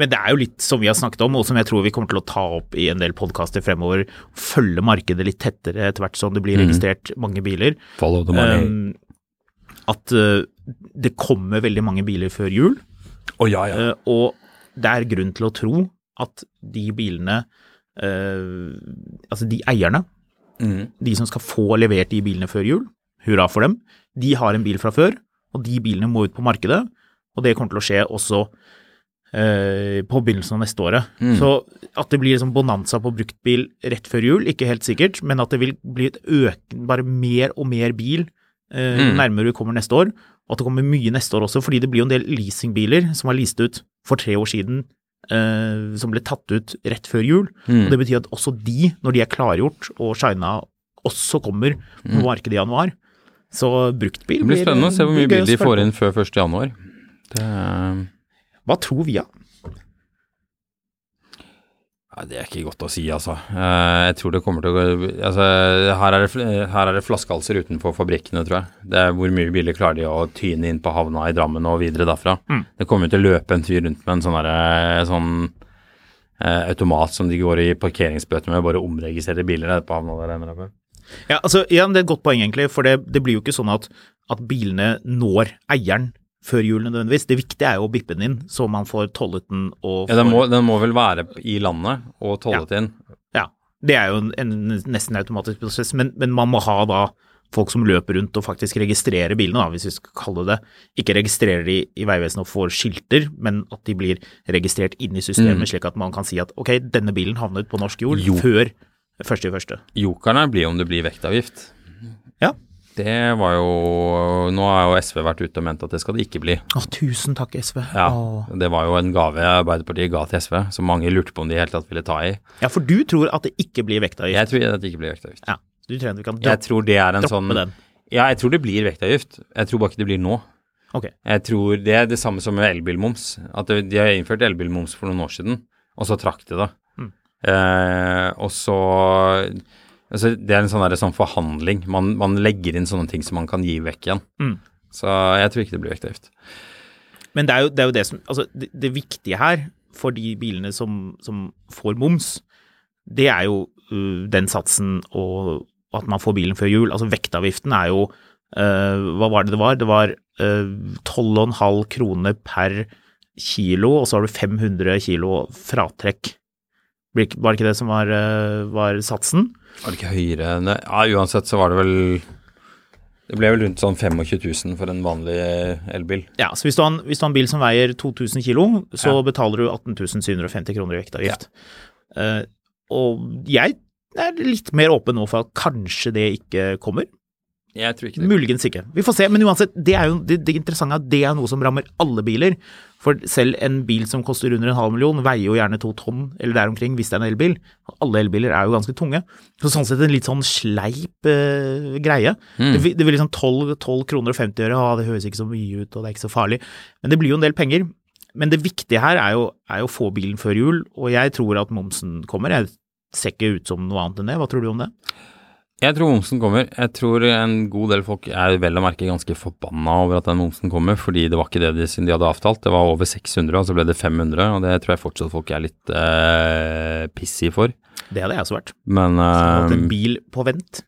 Men det jo litt som vi har snakket om, og som jeg tror vi kommer til å ta opp I en del podcaster fremover, følge markedet litt tettere etter hvert som det blir registrert mange biler. Follow the money. At det kommer veldig mange biler før jul. Ja. Og det grunn til å tro at de bilene, altså de eierne, de som skal få levert de bilene før jul, hurra for dem, de har en bil fra før, og de bilene må ut på markedet, og det kommer til å skje også på begynnelsen av neste året. Så at det blir liksom bonanza på bruktbil rett før jul, ikke helt sikkert, men at det vil bli et bare mer og mer bil nærmere vi kommer neste år, og at det kommer mye neste år også, fordi det blir jo en del leasingbiler som var leaset ut for 3 år siden, som ble tatt ut rett før jul, og det betyr at også de, når de klargjort, og China også kommer på markedet I januar, så bruktbil blir spennende å se hvor mye bil de får inn før 1. januar. Hva tror vi? Ja, det er ikke godt å si, altså. Jeg tror det kommer til å... Altså, her er det flaskehalser utenfor fabrikkene, tror jeg. Det er hvor mye biler klarer de å tyne inn på havna i Drammen og videre derfra. Mm. Det kommer jo til å løpe en fyr rundt med en sånn automat som de går i parkeringsbøter med, bare omregistrere biler der på havna der ender oppe. Ja, altså, igjen, det er et godt poeng egentlig, for det blir jo ikke sånn at bilene når eieren før julen nødvendigvis. Det viktige er jo å bippe den inn, så man får tollet den. Ja, den må vel være i landet og tollet inn. Ja, det er jo en nesten automatisk prosess, men man må ha da folk som løper rundt og faktisk registrerer bilene, da, hvis vi skal kalle det. Ikke registrerer de i Vegvesenet og får skilter, men at de blir registrert inn i systemet, slik at man kan si at ok, denne bilen havnet på norsk jord før 1.1. Jokerne blir om det blir vektavgift. Ja. Det var jo, nå har jo SV vært ute og ment at det skal det ikke bli. Å, tusen takk SV. Ja, det var jo en gave Arbeiderpartiet ga til SV, som mange lurte på om de helt tatt ville ta i. Ja, for du tror at det ikke blir vektavgift? Jeg tror at det ikke blir vektavgift. Ja, du tror at vi kan droppe sånn, den? Ja, jeg tror det blir vektavgift. Jeg tror bare ikke det blir nå. Okay. Jeg tror det er det samme som med elbilmoms, at de har innført elbilmoms for noen år siden, og så trakk det da. Mm. Og så... Altså, det er en sånn forhandling. Man legger inn sånne ting som man kan gi vekk igjen. Mm. Så jeg tror ikke det blir vektavgift. Men det er jo det som... Altså, det viktige her for de bilene som får moms, det er jo den satsen og at man får bilen før jul. Altså, vektavgiften er jo... hva var det det var? Det var 12,5 kroner per kilo, og så har du 500 kilo fratrekk. Var det ikke det som var satsen? Var det ikke høyere? Nei, ja, uansett så var det vel... Det ble vel rundt sånn 25 000 for en vanlig elbil. Ja, så hvis du har en bil som veier 2000 kilo, så betaler du 18 750 kroner i vektavgift. Ja. Og jeg er litt mer åpen nå for at kanskje det ikke kommer. Jeg tror ikke det. Muligens ikke. Vi får se, men uansett, det er jo det interessante at det er noe som rammer alle biler. For selv en bil som koster under 500 000, veier jo gjerne 2 tonn, eller der omkring, hvis det er en elbil. Alle elbiler er jo ganske tunge. Så sånn sett en litt sånn sleip greie. Mm. Det blir liksom 12,50 kroner, det høres ikke så mye ut, og det er ikke så farlig. Men det blir jo en del penger. Men det viktige her er jo å få bilen før jul, og jeg tror at momsen kommer. Jeg ser ikke ut som noe annet enn det. Hva tror du om det? Jeg tror momsen kommer. Jeg tror en god del folk er vel å merke ganske forbanna over at den momsen kommer, fordi det var ikke det de hadde avtalt. Det var over 600, og så ble det 500, og det tror jeg fortsatt folk er litt pissige for. Det hadde jeg også vært. Men sånn at en bil på vent?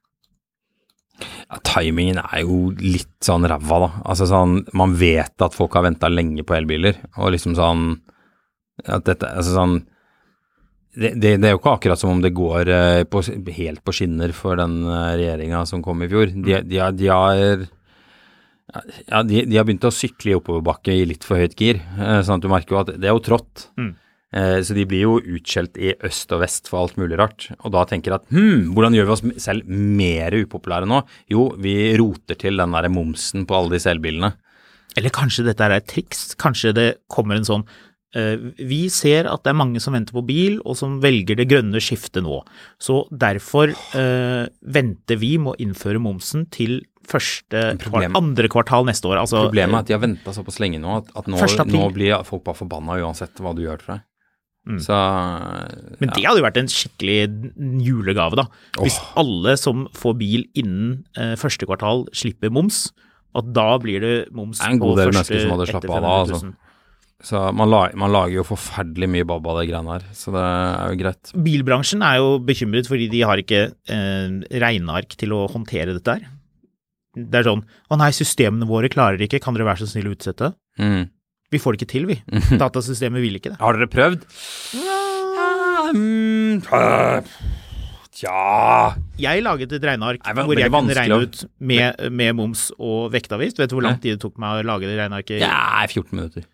Ja, timingen er jo litt sånn ræva da. Altså sånn, man vet at folk har ventet lenge på elbiler, og liksom sånn, at dette, altså sånn, Det er jo ikke akkurat som om det går helt på skinner for den regjeringen som kom i fjor. De har begynt å sykle i oppoverbakke i litt for høyt gir, sånn at du merker jo at det er jo trått. Mm. Så de blir jo utskjelt i øst og vest for alt mulig rart. Og da tenker jeg at hvordan gjør vi oss selv mer upopulære nå? Jo, vi roter til den der momsen på alle disse elbilene. Eller kanskje dette er et triks? Kanskje det kommer en sånn vi ser at det er mange som venter på bil og som velger det grønne skiftet nå. Så derfor venter vi med å innføre momsen til andre kvartal neste år. Altså, problemet er at de har ventet såpass lenge nå at nå blir folk bare forbanna uansett hva du gjør for deg. Mm. Så, ja. Men det hadde jo vært en skikkelig julegave da. Hvis alle som får bil innen første kvartal slipper moms, at da blir det moms på første... En god del mennesker som hadde slappet av da, altså. Så man lager jo forferdelig mye babb av det greiene her, så det er jo greit. Bilbransjen er jo bekymret fordi de har ikke regneark til å håndtere dette her. Det er sånn, å nei, systemene våre klarer det ikke, kan dere være så snill å utsette? Mm. Vi får det ikke til, vi. Datasystemet vil ikke det. Har dere prøvd? Tja. Jeg laget et regneark hvor jeg kunne regne ut med moms og vektavgift. Vet du hvor lang tid det tok meg å lage det regnearket? Ja, 14 minutter.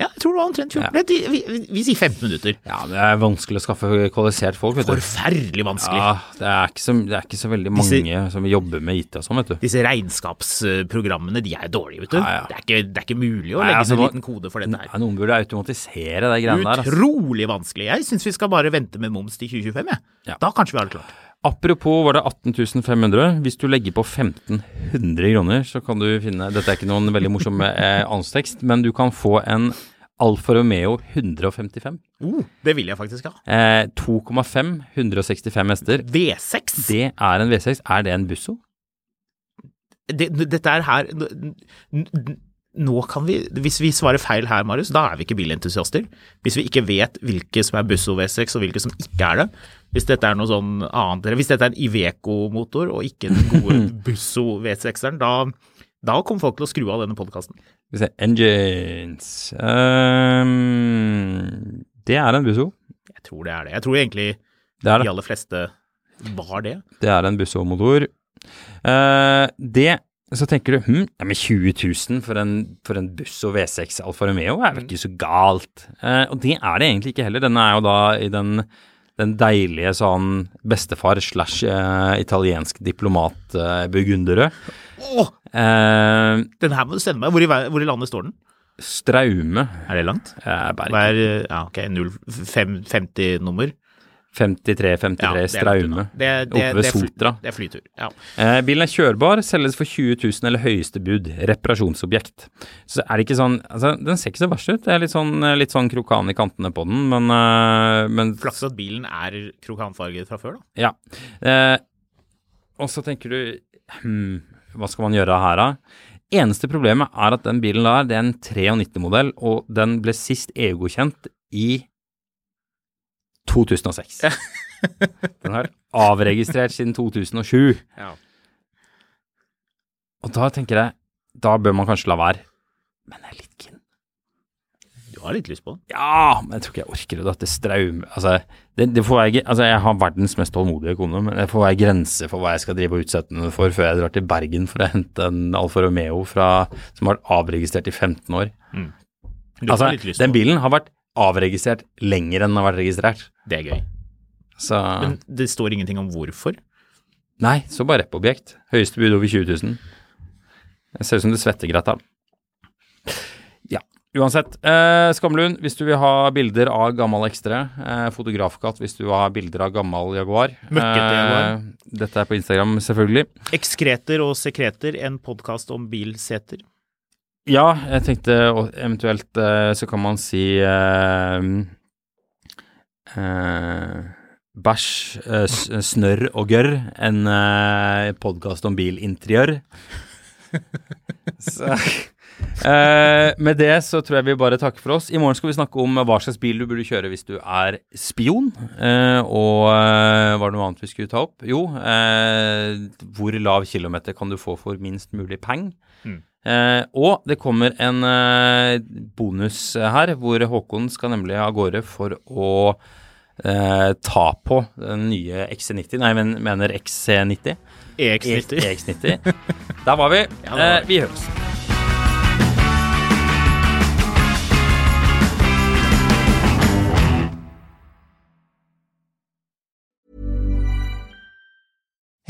Ja, jeg tror det var omtrent 14. Ja. Vi sier 15 minutter. Ja, det er vanskelig å skaffe kvalifisert folk, vet du. Forferdelig vanskelig. Ja, det er ikke så veldig mange som jobber med IT og sånn, vet du. Disse regnskapsprogrammene, de er dårlige, vet du. Ja. Det er ikke mulig å legge seg en liten kode for dette her. Ja, noen burde automatisere det greiene der. Utrolig vanskelig. Jeg synes vi skal bare vente med moms til 2025, jeg. Ja. Da kanskje vi har det klart. Apropos var det 18 500. Hvis du legger på 1500 kroner, så kan du finne, dette er ikke noen veldig morsom anstekst, men du kan få en Alfa Romeo 155. Det vil jeg faktisk ha. 2,5, 165 hester. V6? Det er en V6. Er det en Busso? Dette er her... Nå kan vi, hvis vi svarer feil her, Marius, da er vi ikke bilentusiaster. Hvis vi ikke vet hvilke som er Busso V6 og hvilke som ikke er det, hvis dette er noe sånn annet, eller hvis dette er en Iveco-motor og ikke den gode Busso V6-eren, da kommer folk til å skru av denne podcasten. Vi ser engines. Det er en Busso. Jeg tror det er det. Jeg tror egentlig det er det. De aller fleste var det. Det er en Busso-motor. Det så tenker du, ja, men 20 000 for en Busso V6 Alfa Romeo er vel ikke så galt. Og det er det egentlig ikke heller. Den er jo da i den deilige sånn bestefar slash italiensk diplomat burgundere. Den her må du sende meg. Hvor i landet står den? Straume. Er det langt? Berg. Ja, ok, 050 nummer. 53, ja, Straume, oppe ved Sotra. Det er flytur, ja. Bilen er kjørbar, selges for 20 000 eller høyeste bud, reparasjonsobjekt. Så er det ikke sånn, altså den ser ikke så verst ut, det er litt sånn krokan i kantene på den, men flaks at bilen er krokanfarget fra før da. Ja. Og så tenker du, hva skal man gjøre her da? Eneste problemet er at den bilen der, det er en 93-modell, og den ble sist EU-godkjent i 2006. Den har avregistrert siden 2007. Ja. Og da tenker jeg, da bør man kanskje la være. Men jeg er litt kinn. Du har litt lyst på den? Ja, men jeg tror ikke jeg orker det. Det Straume, altså, det får jeg, altså jeg har verdens mest tålmodige kone, men det får jeg grense for hva jeg skal drive og utsette den for før jeg drar til Bergen for å hente en Alfa Romeo som har vært avregistrert i 15 år. Mm. Altså, den bilen har vært avregistrert lenger enn den har vært registrert. Det er gøy. Så... Men det står ingenting om hvorfor? Nei, så bare reppobjekt. Høyeste bud over 20 000. Det ser ut som det svetter greit da. Ja, uansett. Skamlund, hvis du vil ha bilder av gammel ekstra, fotografkatt hvis du vil ha bilder av gammel Jaguar. Møkkete Jaguar. Dette er på Instagram, selvfølgelig. Ekskreter og sekreter, en podcast om bilseter. Ja, jeg tenkte eventuelt så kan man si bæsj, snørr og gørr, en podcast om bilinteriør. Så, med det så tror jeg vi bare takker for oss. I morgen skal vi snakke om hva slags bil du burde kjøre hvis du er spion, og var det noe annet vi skulle ta opp? Jo, hvor lav kilometer kan du få for minst mulig peng? Og det kommer en bonus her, hvor Håkon skal nemlig av gårde for å ta på den nye XC90. Nei, men mener XC90. EX90. EX90. Der var vi. Ja, der var vi. Vi høres.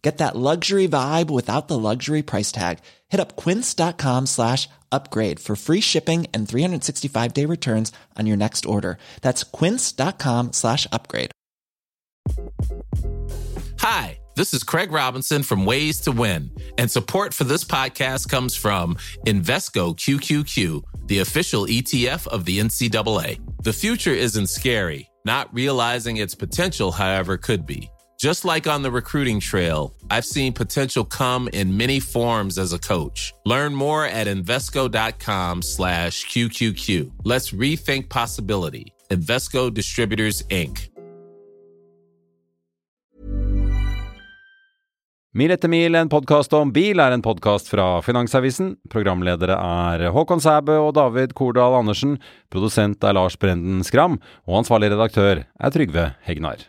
Get that luxury vibe without the luxury price tag. Hit up quince.com/upgrade for free shipping and 365-day returns on your next order. That's quince.com/upgrade. Hi, this is Craig Robinson from Ways to Win, and support for this podcast comes from Invesco QQQ, the official ETF of the NCAA. The future isn't scary, not realizing its potential, however, could be. Just like on the recruiting trail, I've seen potential come in many forms as a coach. Learn more at Invesco.com/QQQ. Let's rethink possibility. Invesco Distributors, Inc. Mil etter mil, en podcast om bil, er en podcast fra Finansavisen. Programledere er Håkon Seibø og David Kordal Andersen. Produsent er Lars Brenden Skram. Og ansvarlig redaktør er Trygve Hegnar.